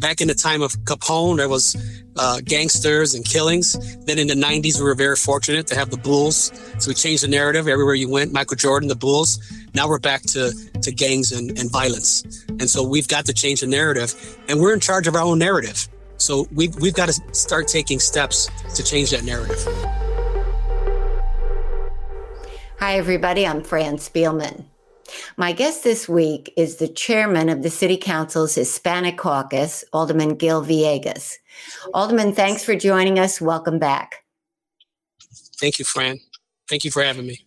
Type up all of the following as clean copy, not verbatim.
Back in the time of Capone, there was gangsters and killings. Then in the 90s, we were very fortunate to have the Bulls. So we changed the narrative everywhere you went. Michael Jordan, the Bulls. Now we're back to gangs and violence. And so we've got to change the narrative. And we're in charge of our own narrative. So we've got to start taking steps to change that narrative. Hi, everybody. I'm Fran Spielman. My guest this week is the chairman of the City Council's Hispanic Caucus, Alderman Gil Villegas. Alderman, thanks for joining us. Welcome back. Thank you, Fran. Thank you for having me.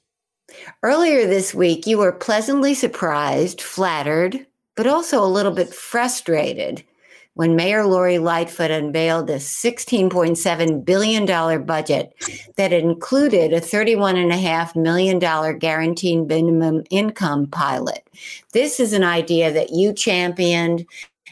Earlier this week, you were pleasantly surprised, flattered, but also a little bit frustrated when Mayor Lori Lightfoot unveiled a $16.7 billion budget that included a $31.5 million guaranteed minimum income pilot. This is an idea that you championed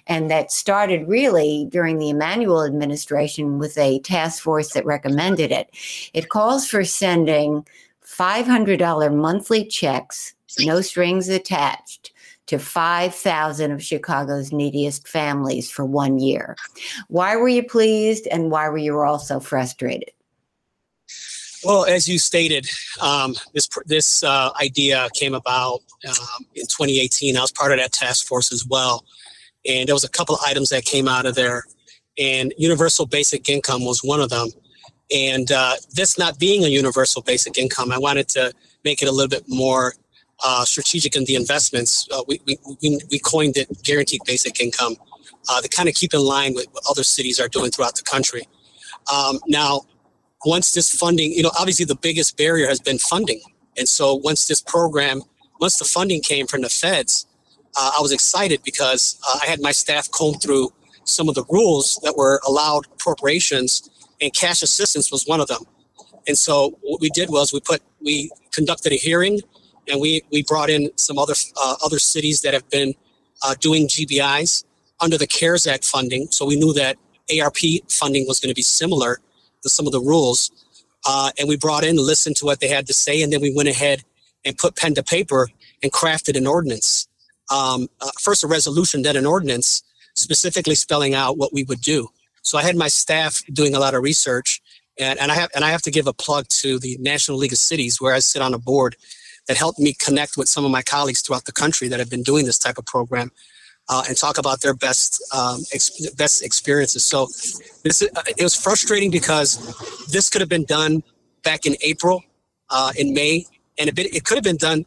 and that started really during the Emanuel administration with a task force that recommended it. It calls for sending $500 monthly checks, no strings attached, to 5,000 of Chicago's neediest families for 1 year. Why were you pleased, and why were you also frustrated? Well, as you stated, this idea came about in 2018. I was part of that task force as well. And there was a couple of items that came out of there, and universal basic income was one of them. And this not being a universal basic income, I wanted to make it a little bit more strategic in the investments. We coined it guaranteed basic income to kind of keep in line with what other cities are doing throughout the country. Now, once this funding, obviously the biggest barrier has been funding. And so once the funding came from the feds, I was excited because I had my staff comb through some of the rules that were allowed corporations, and cash assistance was one of them. And so what we did was we conducted a hearing. And we brought in some other cities that have been doing GBIs under the CARES Act funding. So we knew that ARP funding was going to be similar to some of the rules. And we brought in, listened to what they had to say, and then we went ahead and put pen to paper and crafted an ordinance. First a resolution, then an ordinance, specifically spelling out what we would do. So I had my staff doing a lot of research. And I have to give a plug to the National League of Cities, where I sit on a board, that helped me connect with some of my colleagues throughout the country that have been doing this type of program and talk about their best experiences. So it was frustrating because this could have been done back in April, in May, and it could have been done,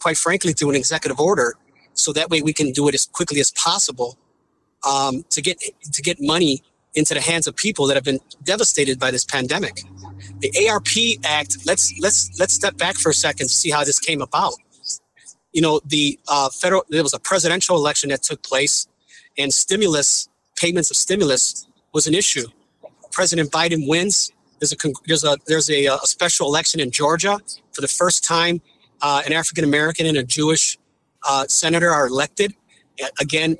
quite frankly, through an executive order. So that way we can do it as quickly as possible to get money into the hands of people that have been devastated by this pandemic. The ARP Act, let's step back for a second to see how this came about. There was a presidential election that took place, and payments of stimulus was an issue. President Biden wins. There's a special election in Georgia. For the first time, an African American and a Jewish senator are elected. Again,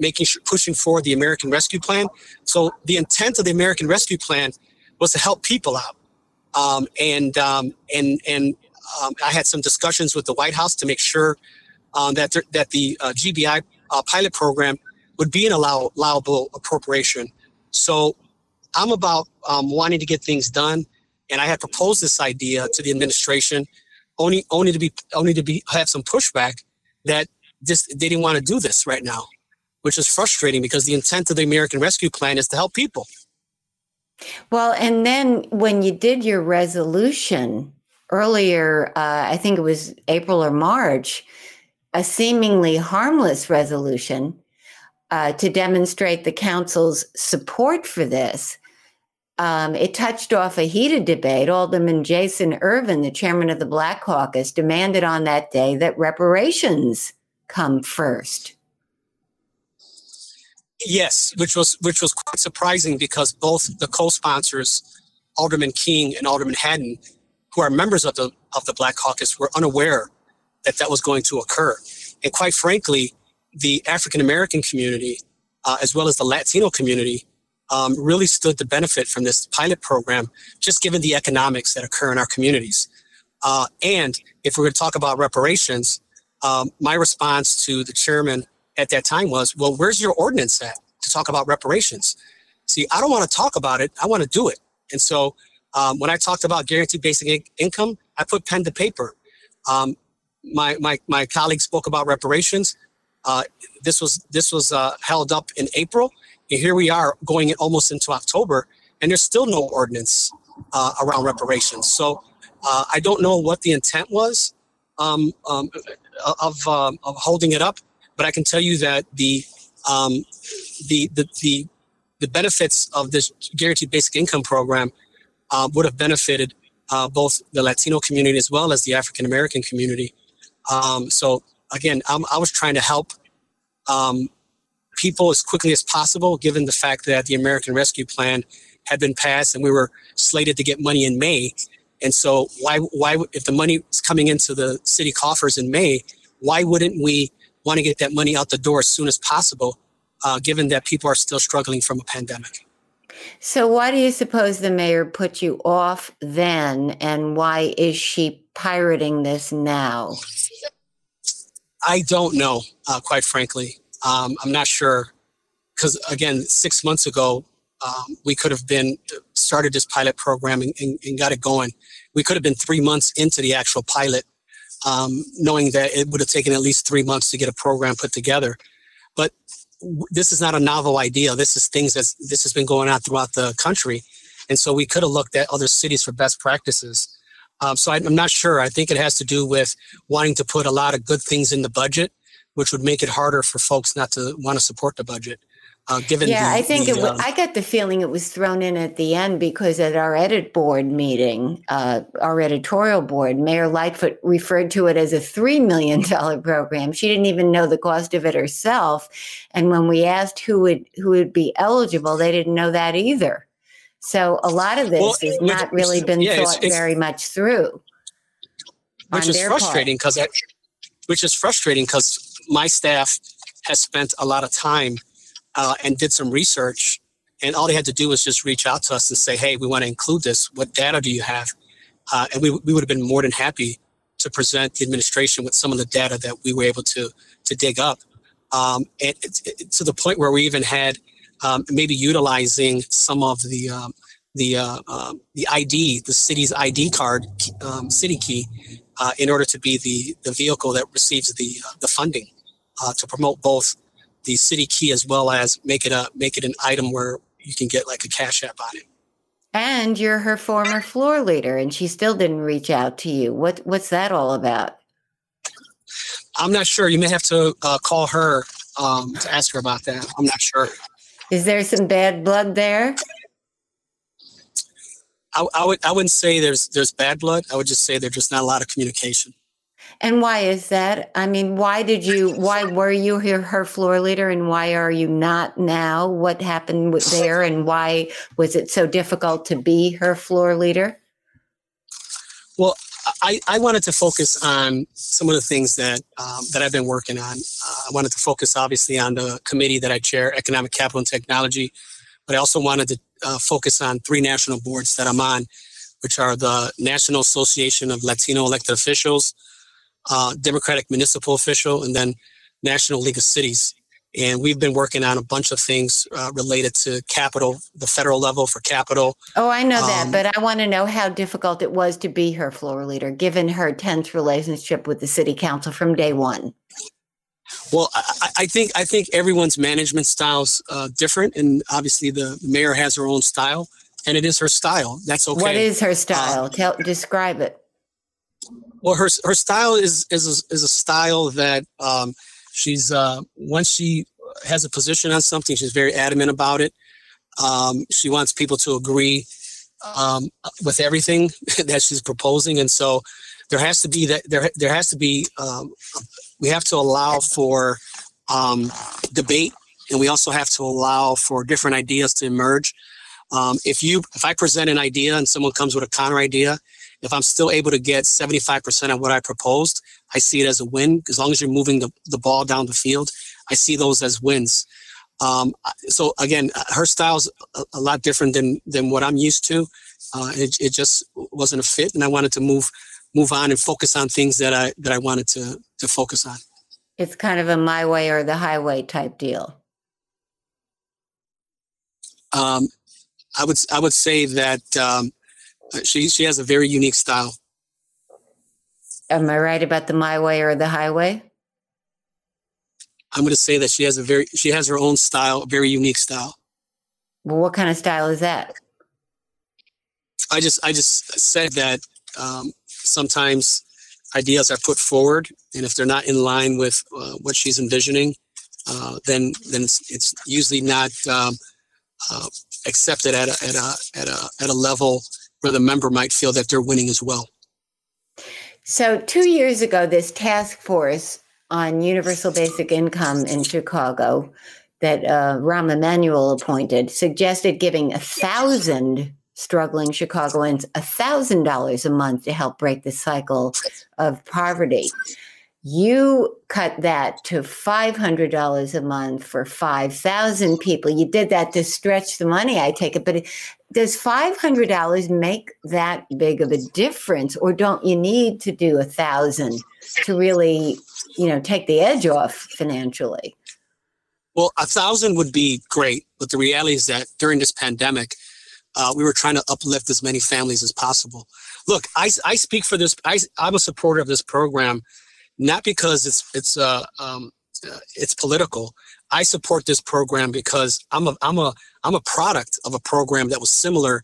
pushing forward the American Rescue Plan. So the intent of the American Rescue Plan was to help people out. I had some discussions with the White House to make sure that the GBI pilot program would be an allowable appropriation. So I'm about wanting to get things done, and I had proposed this idea to the administration, only to have some pushback that they didn't want to do this right now. which is frustrating because the intent of the American Rescue Plan is to help people. Well, and then when you did your resolution earlier, I think it was April or March, a seemingly harmless resolution to demonstrate the council's support for this. It touched off a heated debate. Alderman Jason Irvin, the chairman of the Black Caucus, demanded on that day that reparations come first. Yes, which was quite surprising because both the co-sponsors, Alderman King and Alderman Haddon, who are members of the Black Caucus, were unaware that that was going to occur. And quite frankly, the African-American community, as well as the Latino community, really stood to benefit from this pilot program, just given the economics that occur in our communities. And if we're going to talk about reparations, my response to the chairman at that time was, well, where's your ordinance at to talk about reparations? See, I don't want to talk about it. I want to do it. And so when I talked about guaranteed basic income, I put pen to paper. My colleague spoke about reparations. This was held up in April. And here we are going almost into October, and there's still no ordinance around reparations. So I don't know what the intent was of holding it up. But I can tell you that the benefits of this guaranteed basic income program would have benefited both the Latino community as well as the African American community. So again, I was trying to help people as quickly as possible, given the fact that the American Rescue Plan had been passed and we were slated to get money in May. And so why if the money is coming into the city coffers in May, why wouldn't we want to get that money out the door as soon as possible, given that people are still struggling from a pandemic? So why do you suppose the mayor put you off then, and why is she pirating this now? I don't know, quite frankly. I'm not sure, because again, 6 months ago, we could have been started this pilot program and got it going. We could have been 3 months into the actual pilot, knowing that it would have taken at least 3 months to get a program put together. But this is not a novel idea. This is things that this has been going on throughout the country. And so we could have looked at other cities for best practices. So I'm not sure. I think it has to do with wanting to put a lot of good things in the budget, which would make it harder for folks not to want to support the budget. I got the feeling it was thrown in at the end because at our editorial board, Mayor Lightfoot referred to it as a $3 million program. She didn't even know the cost of it herself. And when we asked who would be eligible, they didn't know that either. So a lot of this has not really been thought very much through. Which is frustrating because my staff has spent a lot of time and did some research, and all they had to do was just reach out to us and say, hey, we want to include this. What data do you have? And we would have been more than happy to present the administration with some of the data that we were able to dig up. And to the point where we even had maybe utilizing some of the ID, the city's ID card, city key, in order to be the vehicle that receives the funding to promote both the city key as well as make it an item where you can get like a cash app on it. And you're her former floor leader, and she still didn't reach out to you. What's that all about? I'm not sure. You may have to call her to ask her about that. I'm not sure. Is there some bad blood there? I wouldn't say there's bad blood. I would just say there's just not a lot of communication. And why is that? I mean, why were you her floor leader, and why are you not now? What happened there, and why was it so difficult to be her floor leader? Well, I wanted to focus on some of the things that I've been working on. I wanted to focus, obviously, on the committee that I chair, Economic Capital and Technology, but I also wanted to focus on three national boards that I'm on, which are the National Association of Latino Elected Officials, Democratic Municipal Official, and then National League of Cities. And we've been working on a bunch of things related to capital, the federal level for capital. Oh, I know that, but I want to know how difficult it was to be her floor leader, given her tense relationship with the city council from day one. Well, I think everyone's management style's different, and obviously the mayor has her own style, and it is her style. That's okay. What is her style? Describe it. Well, her style is a style that she's once she has a position on something, she's very adamant about it. She wants people to agree with everything that she's proposing, and so there has to be that there has to be. We have to allow for debate, and we also have to allow for different ideas to emerge. If I present an idea and someone comes with a counter idea, if I'm still able to get 75% of what I proposed, I see it as a win. As long as you're moving the ball down the field, I see those as wins. So again, her style's a lot different than what I'm used to. It just wasn't a fit, and I wanted to move on and focus on things that I wanted to focus on. It's kind of a my way or the highway type deal. I would say that she has a very unique style. Am I right about the my way or the highway? I'm going to say that she has her own style, a very unique style. Well, what kind of style is that? I just said that. Sometimes ideas are put forward, and if they're not in line with what she's envisioning, then it's usually not accepted at a level where the member might feel that they're winning as well. So 2 years ago, this task force on universal basic income in Chicago that Rahm Emanuel appointed suggested giving 1,000 struggling Chicagoans $1,000 a month to help break the cycle of poverty. You cut that to $500 a month for 5,000 people. You did that to stretch the money, I take it. But does $500 make that big of a difference, or don't you need to do 1,000 to really, take the edge off financially? Well, 1,000 would be great, but the reality is that during this pandemic, we were trying to uplift as many families as possible. Look, I speak for this. I'm a supporter of this program, not because it's political. I support this program because I'm a product of a program that was similar,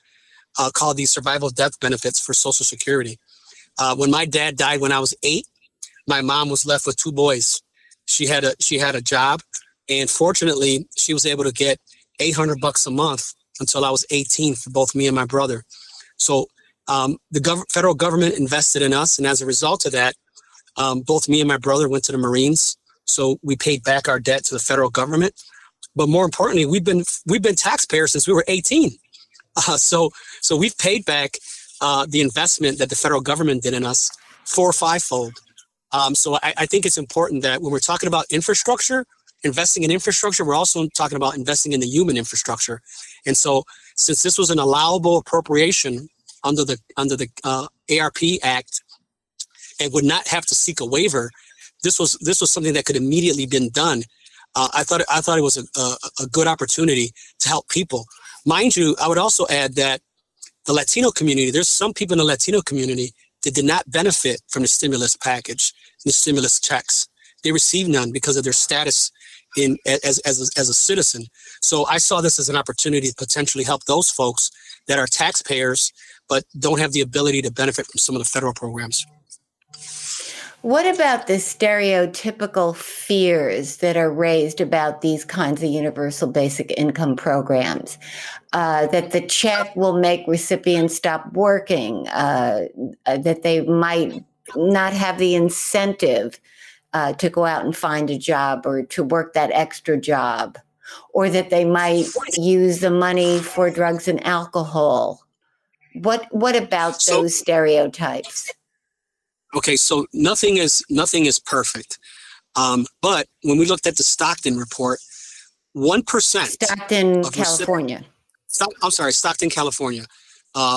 called the survival death benefits for Social Security. When my dad died when I was 8, my mom was left with 2 boys. She had a job, and fortunately, she was able to get $800 a month until I was 18 for both me and my brother. So the federal government invested in us. And as a result of that, both me and my brother went to the Marines. So we paid back our debt to the federal government. But more importantly, we've been taxpayers since we were 18. So we've paid back the investment that the federal government did in us 4- or 5-fold. So I think it's important that when we're talking about infrastructure, investing in infrastructure, we're also talking about investing in the human infrastructure. And so since this was an allowable appropriation under the ARP Act and would not have to seek a waiver, this was something that could immediately been done. I thought it was a good opportunity to help people. Mind you, I would also add that the Latino community, there's some people in the Latino community that did not benefit from the stimulus package, the stimulus checks. They received none because of their status as a citizen. So I saw this as an opportunity to potentially help those folks that are taxpayers but don't have the ability to benefit from some of the federal programs. What about the stereotypical fears that are raised about these kinds of universal basic income programs? That the check will make recipients stop working, that they might not have the incentive to go out and find a job or to work that extra job, or that they might use the money for drugs and alcohol. What about those stereotypes? Okay, so nothing is perfect. But when we looked at the Stockton report, 1%. Stockton, California. Stockton, California,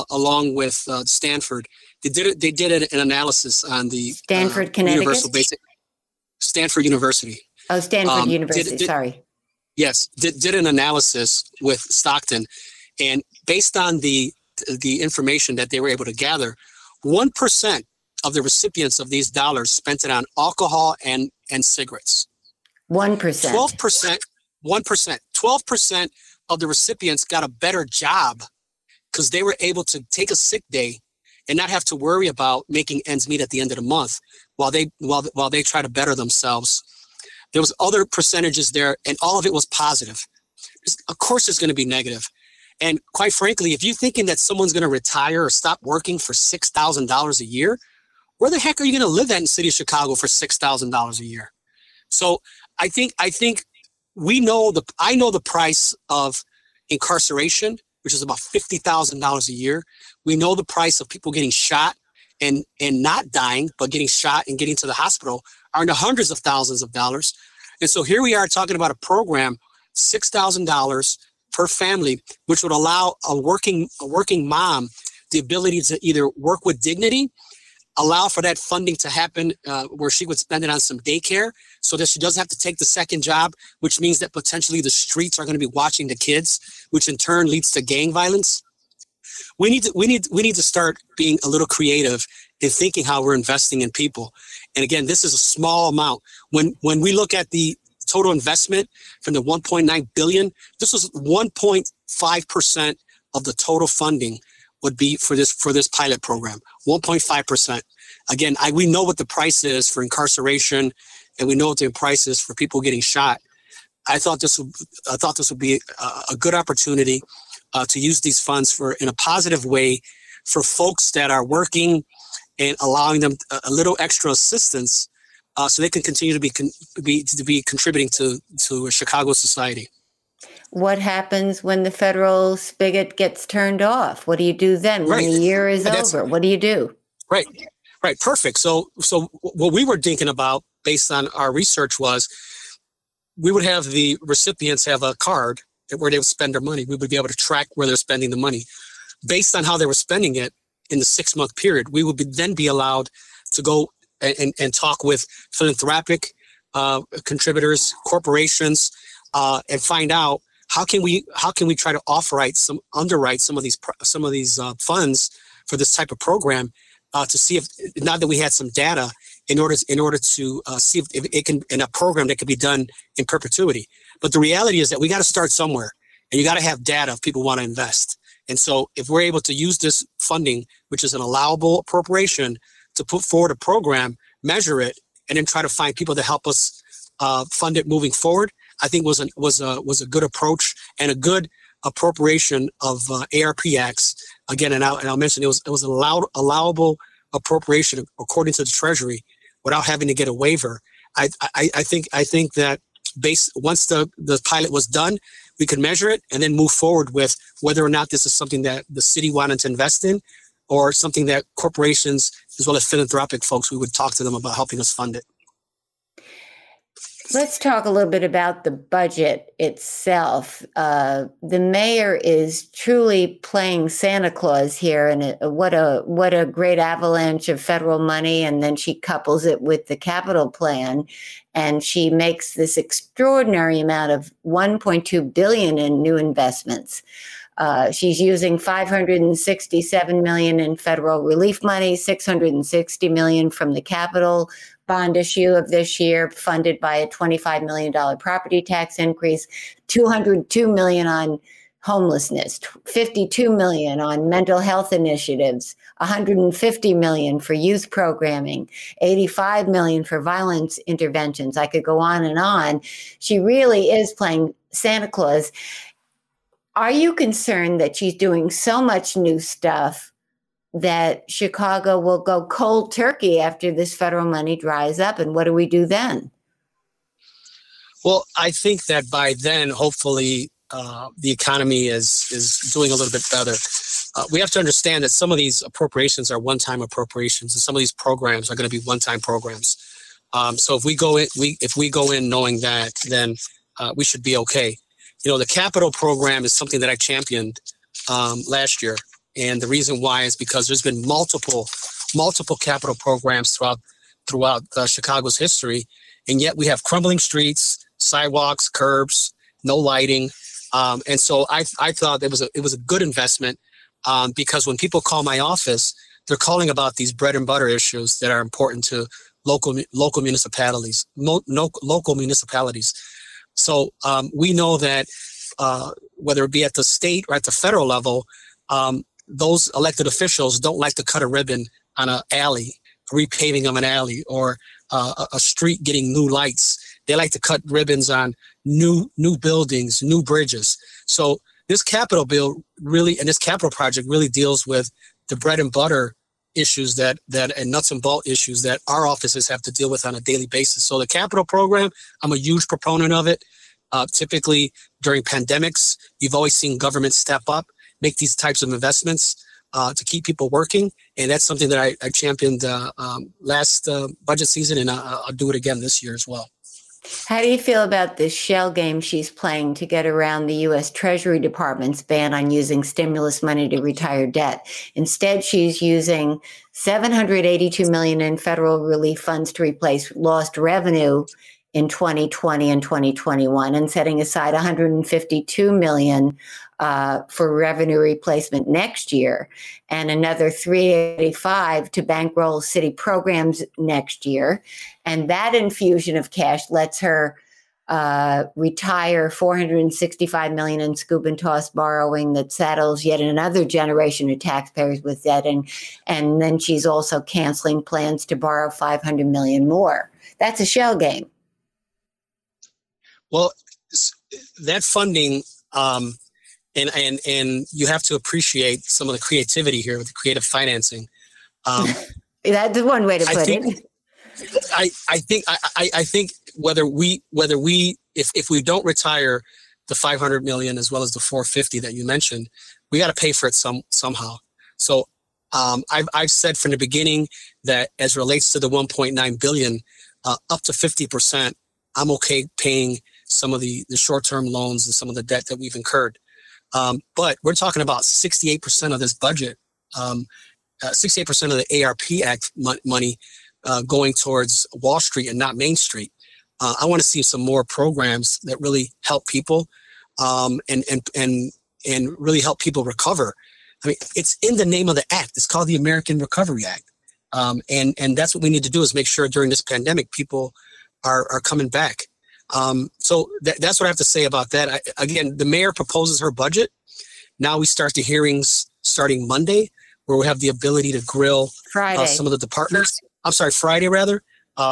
along with Stanford. They did an analysis on the Stanford, Connecticut? Universal basic. Stanford University. Oh, Stanford University. Sorry. Yes, did an analysis with Stockton, and based on the information that they were able to gather, 1% of the recipients of these dollars spent it on alcohol and cigarettes. 1%. 12% of the recipients got a better job because they were able to take a sick day and not have to worry about making ends meet at the end of the month while they try to better themselves. There was other percentages there, and all of it was positive. Of course, it's going to be negative. And quite frankly, if you're thinking that someone's going to retire or stop working for $6,000 a year, where the heck are you going to live at in the city of Chicago for $6,000 a year? So I think I know the price of incarceration, which is about $50,000 a year. We know the price of people getting shot and not dying, but getting shot and getting to the hospital are in the hundreds of thousands of dollars. And so here we are talking about a program, $6,000 per family, which would allow a working mom the ability to either work with dignity, allow for that funding to happen where she would spend it on some daycare so that she doesn't have to take the second job, which means that potentially the streets are going to be watching the kids, which in turn leads to gang violence. We need to start being a little creative in thinking how we're investing in people. And again, this is a small amount. When we look at the total investment from the 1.9 billion, this was 1.5% of the total funding would be for this pilot program, 1.5%. Again, we know what the price is for incarceration, and we know what the price is for people getting shot. I thought this would be a good opportunity to use these funds in a positive way for folks that are working and allowing them a little extra assistance so they can continue to be contributing to Chicago society. What happens when the federal spigot gets turned off? What do you do then when the year is over? What do you do? Right. Perfect. So what we were thinking about based on our research was we would have the recipients have a card where they would spend their money. We would be able to track where they're spending the money. Based on how they were spending it in the 6-month period, we would then be allowed to go and talk with philanthropic contributors, corporations, and find out, how can we try to underwrite some of these funds for this type of program to see if, now that we had some data, in order to see if it can, in a program that could be done in perpetuity. But the reality is that we got to start somewhere, and you got to have data if people want to invest. And so if we're able to use this funding, which is an allowable appropriation, to put forward a program, measure it, and then try to find people to help us fund it moving forward, I think was a good approach and a good appropriation of ARP acts. Again, and I'll mention it was an allowable appropriation according to the Treasury, without having to get a waiver. I think that once the pilot was done, we could measure it and then move forward with whether or not this is something that the city wanted to invest in, or something that corporations as well as philanthropic folks, we would talk to them about helping us fund it. Let's talk a little bit about the budget itself. The mayor is truly playing Santa Claus here, and what a great avalanche of federal money, and then she couples it with the capital plan, and she makes this extraordinary amount of $1.2 billion in new investments. She's using $567 million in federal relief money, $660 million from the capital bond issue of this year, funded by a $25 million property tax increase, $202 million on homelessness, $52 million on mental health initiatives, $150 million for youth programming, $85 million for violence interventions. I could go on and on. She really is playing Santa Claus. Are you concerned that she's doing so much new stuff that Chicago will go cold turkey after this federal money dries up? And what do we do then? Well, I think that by then, hopefully, the economy is doing a little bit better. We have to understand that some of these appropriations are one-time appropriations, and some of these programs are going to be one-time programs. So if we go in knowing that, then we should be okay. You know, the capital program is something that I championed last year. And the reason why is because there's been multiple capital programs throughout Chicago's history. And yet we have crumbling streets, sidewalks, curbs, no lighting. And so I thought it was a good investment because when people call my office, they're calling about these bread and butter issues that are important to local municipalities. So we know that whether it be at the state or at the federal level, those elected officials don't like to cut a ribbon on an alley, repaving of an alley, or a street getting new lights. They like to cut ribbons on new buildings, new bridges. So this capital bill really, and this capital project really deals with the bread and butter issues and nuts and bolt issues that our offices have to deal with on a daily basis. So the capital program, I'm a huge proponent of it. Typically during pandemics, you've always seen government step up, make these types of investments to keep people working. And that's something that I championed last budget season, and I'll do it again this year as well. How do you feel about this shell game she's playing to get around the U.S. Treasury Department's ban on using stimulus money to retire debt? Instead, she's using $782 million in federal relief funds to replace lost revenue in 2020 and 2021, and setting aside $152 million for revenue replacement next year, and another $385 to bankroll city programs next year. And that infusion of cash lets her retire $465 million in scoop and toss borrowing that saddles yet another generation of taxpayers with debt. And then she's also canceling plans to borrow $500 million more. That's a shell game. Well, that funding, and you have to appreciate some of the creativity here with the creative financing. That's one way to put it. I think if we don't retire the $500 million as well as the $450 that you mentioned, we got to pay for it somehow. So I've said from the beginning that as relates to the $1.9 billion, up to 50%, I'm okay paying some of the short-term loans and some of the debt that we've incurred. But we're talking about 68% of this budget, 68% of the ARP Act money going towards Wall Street and not Main Street. I want to see some more programs that really help people and really help people recover. I mean, it's in the name of the act. It's called the American Recovery Act. And that's what we need to do, is make sure during this pandemic people are coming back. So that's what I have to say about that. Again, the mayor proposes her budget. Now we start the hearings starting Monday, where we have the ability to grill some of the departments. I'm sorry, Friday rather.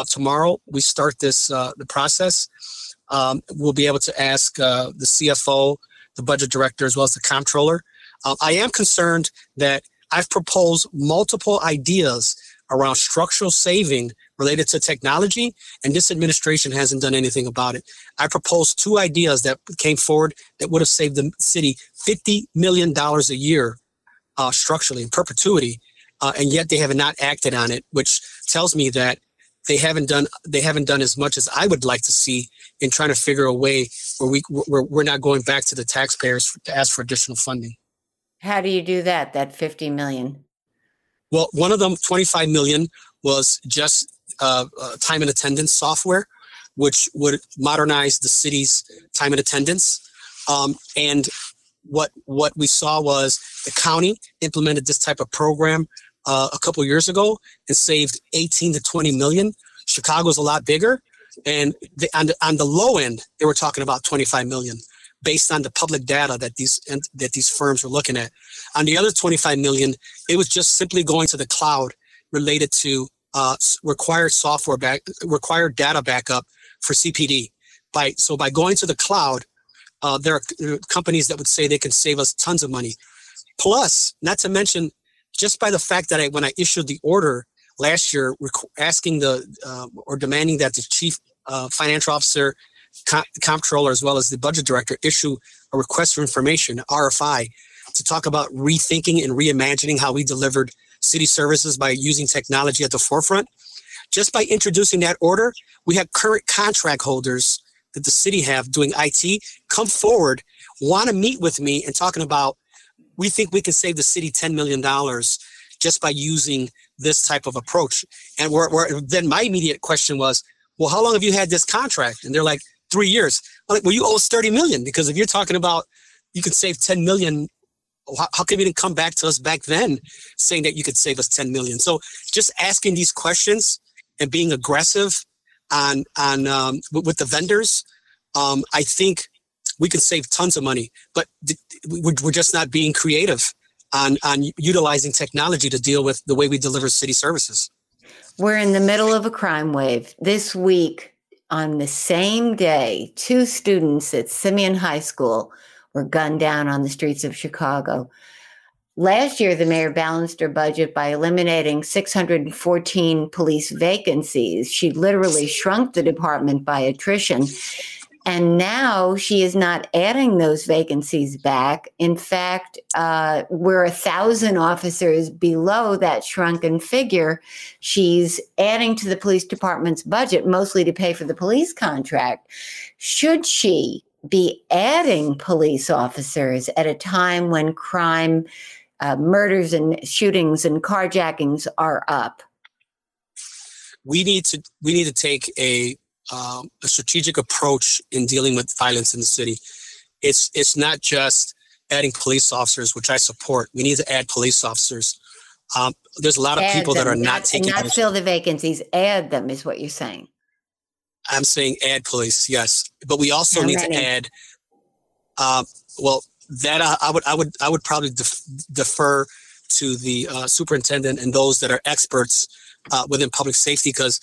Tomorrow we start this the process. We'll be able to ask the CFO, the budget director, as well as the comptroller. I am concerned that I've proposed multiple ideas around structural saving related to technology, and this administration hasn't done anything about it. I proposed two ideas that came forward that would have saved the city $50 million a year structurally in perpetuity, and yet they have not acted on it, which tells me that they haven't done as much as I would like to see in trying to figure a way where we're not going back to the taxpayers to ask for additional funding. How do you do that $50 million? Well, one of them, $25 million, was just time and attendance software, which would modernize the city's time and attendance. And what we saw was the county implemented this type of program a couple years ago and saved 18 to 20 million. Chicago's a lot bigger, and on the low end, they were talking about 25 million based on the public data that these firms were looking at. On the other 25 million, it was just simply going to the cloud related to required data backup for CPD. By going to the cloud, there are companies that would say they can save us tons of money. Plus, not to mention, just by the fact that when I issued the order last year, asking demanding that the chief financial officer, comptroller, as well as the budget director issue a request for information, RFI, to talk about rethinking and reimagining how we delivered city services by using technology at the forefront. Just by introducing that order, we have current contract holders that the city have doing IT come forward, want to meet with me and talking about, we think we can save the city $10 million just by using this type of approach. And then my immediate question was, well, how long have you had this contract? And they're like, 3 years. I'm like, well, you owe us $30 million, because if you're talking about you can save $10 million, how come you didn't come back to us back then saying that you could save us $10 million? So just asking these questions and being aggressive on with the vendors, I think we could save tons of money. But we're just not being creative on utilizing technology to deal with the way we deliver city services. We're in the middle of a crime wave. This week, on the same day, 2 students at Simeon High School were gunned down on the streets of Chicago. Last year, the mayor balanced her budget by eliminating 614 police vacancies. She literally shrunk the department by attrition. And now she is not adding those vacancies back. In fact, we're 1,000 officers below that shrunken figure. She's adding to the police department's budget, mostly to pay for the police contract. Should she be adding police officers at a time when crime, murders and shootings and carjackings are up? We need to take a strategic approach in dealing with violence in the city. It's not just adding police officers, which I support. We need to add police officers. There's a lot of people that are not taking... Not fill the vacancies, add them is what you're saying. I'm saying add police, yes. But we also need to add... I would probably defer to the superintendent and those that are experts within public safety, because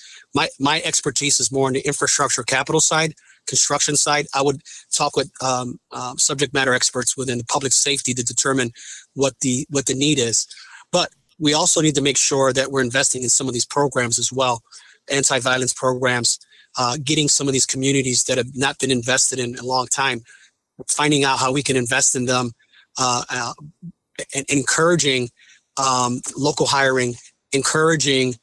my expertise is more on the infrastructure capital side, construction side. I would talk with subject matter experts within the public safety to determine what the need is. But we also need to make sure that we're investing in some of these programs as well, anti-violence programs, getting some of these communities that have not been invested in a long time, finding out how we can invest in them, and encouraging local hiring, encouraging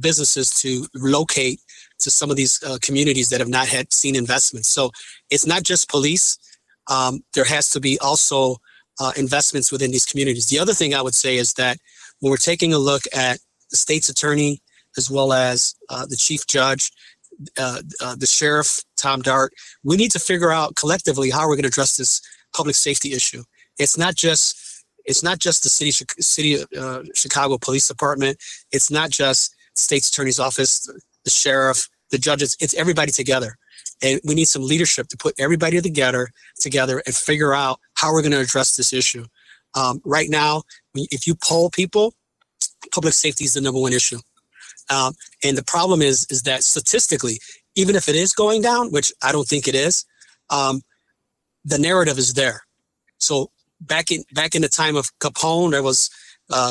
businesses to relocate to some of these communities that have not seen investments. So it's not just police. There has to be also investments within these communities. The other thing I would say is that when we're taking a look at the state's attorney, as well as the chief judge, the sheriff, Tom Dart, we need to figure out collectively how we're going to address this public safety issue. It's not just the city of Chicago Police Department. It's not just state's attorney's office, the sheriff, the judges. It's everybody together. And we need some leadership to put everybody together and figure out how we're going to address this issue. Right now, if you poll people, public safety is the number one issue. And the problem is that statistically, even if it is going down, which I don't think it is, the narrative is there. So back in the time of Capone, there was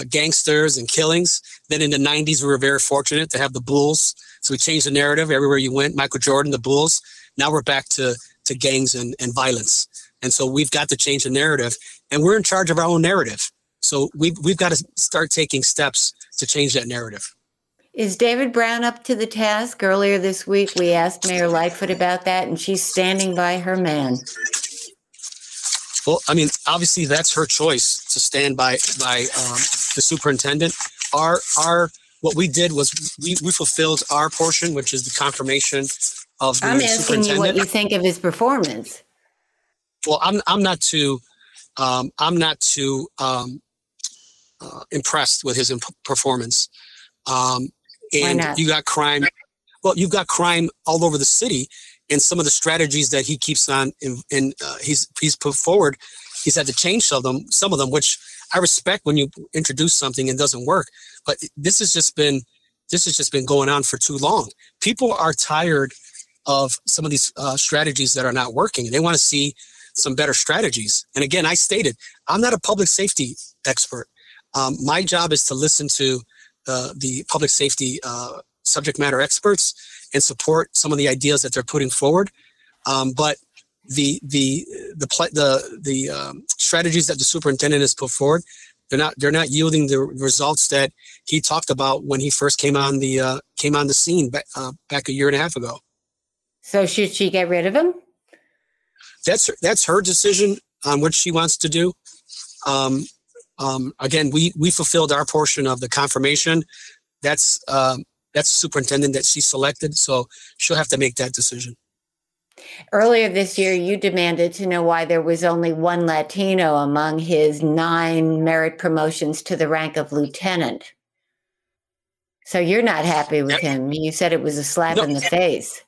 gangsters and killings. Then in the 90s, we were very fortunate to have the Bulls. So we changed the narrative everywhere you went. Michael Jordan, the Bulls. Now we're back to gangs and violence. And so we've got to change the narrative. And we're in charge of our own narrative. So we've got to start taking steps to change that narrative. Is David Brown up to the task? Earlier this week, we asked Mayor Lightfoot about that, and she's standing by her man. Well, I mean, obviously that's her choice to stand by the superintendent. Our what we did was we fulfilled our portion, which is the confirmation of the superintendent. I'm asking you what you think of his performance. Well, I'm not too impressed with his performance. And you got crime. Well, you've got crime all over the city, and some of the strategies that he keeps on and he's put forward, he's had to change some of them, which I respect when you introduce something and doesn't work. But this has just been going on for too long. People are tired of some of these strategies that are not working, and they want to see some better strategies. And again, I stated, I'm not a public safety expert. My job is to listen to the public safety subject matter experts and support some of the ideas that they're putting forward, but the strategies that the superintendent has put forward, they're not yielding the results that he talked about when he first came on the scene back a year and a half ago. So should she get rid of him? That's her decision on what she wants to do. Again, we fulfilled our portion of the confirmation. That's the superintendent that she selected, so she'll have to make that decision. Earlier this year, you demanded to know why there was only one Latino among his 9 merit promotions to the rank of lieutenant. So you're not happy with him. You said it was a slap in the face.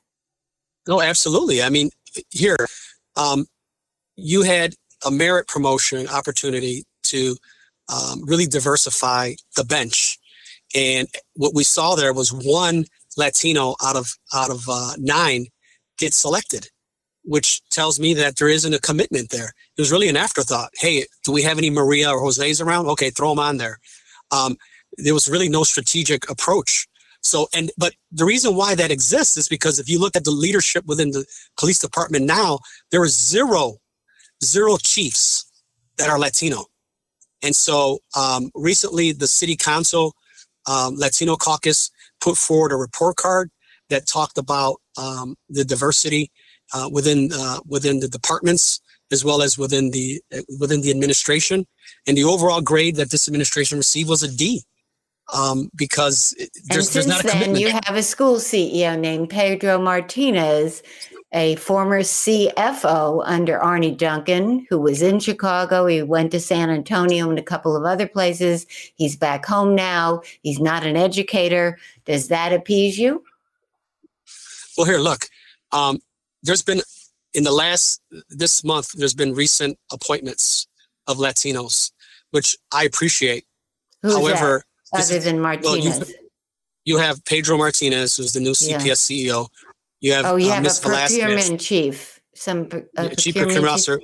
No, absolutely. I mean, here, you had a merit promotion opportunity to really diversify the bench. And what we saw there was one Latino out of nine get selected, which tells me that there isn't a commitment there. It was really an afterthought. Hey, do we have any Maria or Jose's around? Okay, throw them on there. There was really no strategic approach. So, but the reason why that exists is because if you look at the leadership within the police department now, there are zero chiefs that are Latino. And so recently the City Council Latino Caucus put forward a report card that talked about the diversity within the departments as well as within the administration. And the overall grade that this administration received was a D. Because there's not a commitment. And since then, you have a school CEO named Pedro Martinez, a former CFO under Arnie Duncan, who was in Chicago. He went to San Antonio and a couple of other places. He's back home now. He's not an educator. Does that appease you? Well, here, look, there's been this month, there's been recent appointments of Latinos, which I appreciate. Who's However, that? Other than Martinez. Well, you have Pedro Martinez, who's the new CPS CEO. You have Ms. Velasquez. Procurement chief. Chief procurement officer.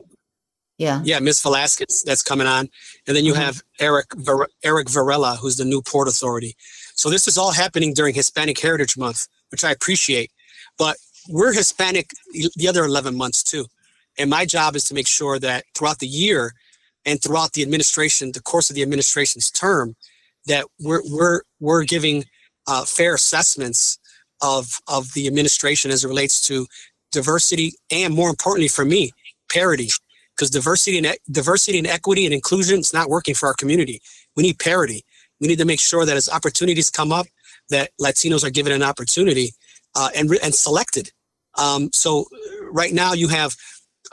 Yeah. Yeah, Ms. Velasquez, that's coming on. And then you have Eric Varela, who's the new Port Authority. So this is all happening during Hispanic Heritage Month, which I appreciate. But we're Hispanic the other 11 months too. And my job is to make sure that throughout the year and throughout the administration, the course of the administration's term, that we're giving fair assessments of the administration as it relates to diversity and, more importantly for me, parity. Because diversity and equity and inclusion is not working for our community. We need parity. We need to make sure that as opportunities come up, that Latinos are given an opportunity and selected. So right now you have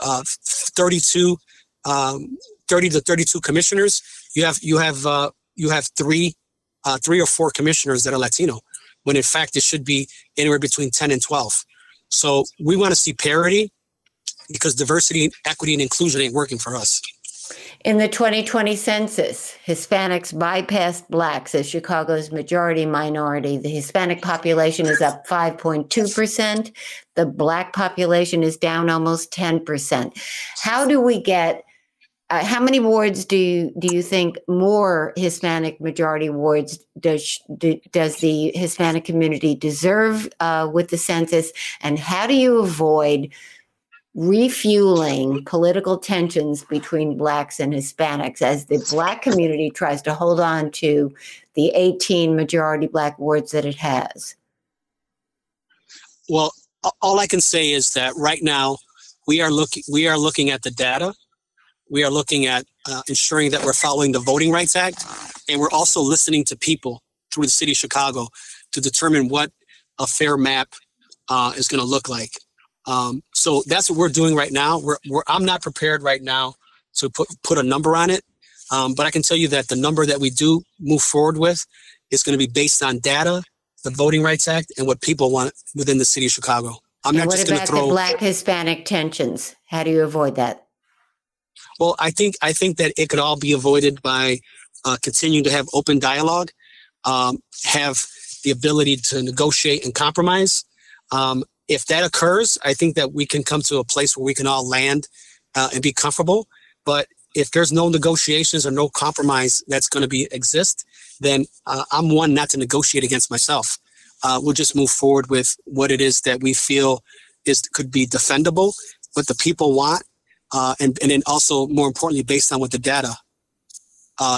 30 to 32 commissioners. You have three or four commissioners that are Latino, when in fact it should be anywhere between 10 and 12. So we want to see parity because diversity, equity, and inclusion ain't working for us. In the 2020 census, Hispanics bypassed Blacks as Chicago's majority minority. The Hispanic population is up 5.2%. The Black population is down almost 10%. How do we get... how many wards do you think more Hispanic majority wards does the Hispanic community deserve with the census? And how do you avoid refueling political tensions between Blacks and Hispanics as the Black community tries to hold on to the 18 majority Black wards that it has? Well, all I can say is that right now we are looking at the data. We are looking at ensuring that we're following the Voting Rights Act, and we're also listening to people through the city of Chicago to determine what a fair map is going to look like. So that's what we're doing right now. I'm not prepared right now to put a number on it, but I can tell you that the number that we do move forward with is going to be based on data, the Voting Rights Act, and what people want within the city of Chicago. I'm not just going to throw... What about the Black-Hispanic tensions? How do you avoid that? Well, I think that it could all be avoided by continuing to have open dialogue, have the ability to negotiate and compromise. If that occurs, I think that we can come to a place where we can all land and be comfortable. But if there's no negotiations or no compromise that's going to exist, then I'm one not to negotiate against myself. We'll just move forward with what it is that we feel could be defendable, what the people want. And then also, more importantly, based on what the data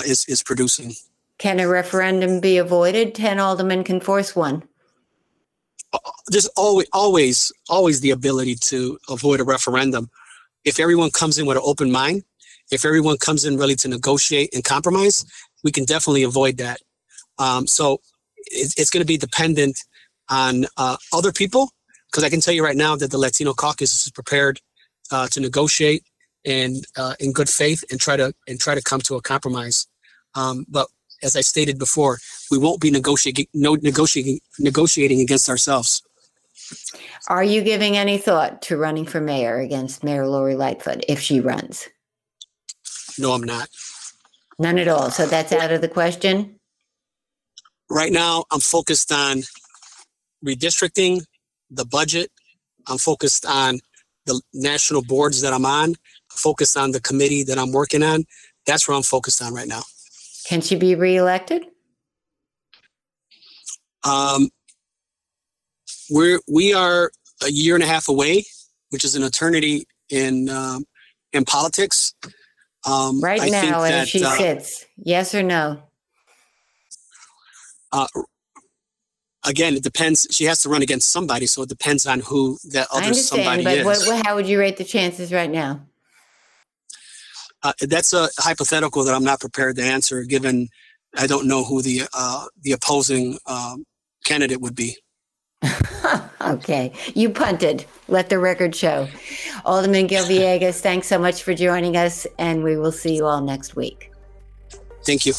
is producing. Can a referendum be avoided? 10 aldermen can force one. There's always the ability to avoid a referendum. If everyone comes in with an open mind, if everyone comes in really to negotiate and compromise, we can definitely avoid that. So it's going to be dependent on other people, because I can tell you right now that the Latino Caucus is prepared to negotiate and in good faith and try to come to a compromise. But as I stated before, we won't be negotiating against ourselves. Are you giving any thought to running for mayor against Mayor Lori Lightfoot if she runs? No, I'm not. None at all. So that's out of the question? Right now, I'm focused on redistricting, the budget. I'm focused on the national boards that I'm on, focused on the committee that I'm working on. That's where I'm focused on right now. Can she be reelected? We are a year and a half away, which is an eternity in politics. Right now, if she sits, yes or no? Again, it depends. She has to run against somebody, so it depends on who that other somebody is. I understand, but how would you rate the chances right now? That's a hypothetical that I'm not prepared to answer, given I don't know who the opposing candidate would be. Okay. You punted. Let the record show. Alderman Gil Villegas, thanks so much for joining us, and we will see you all next week. Thank you.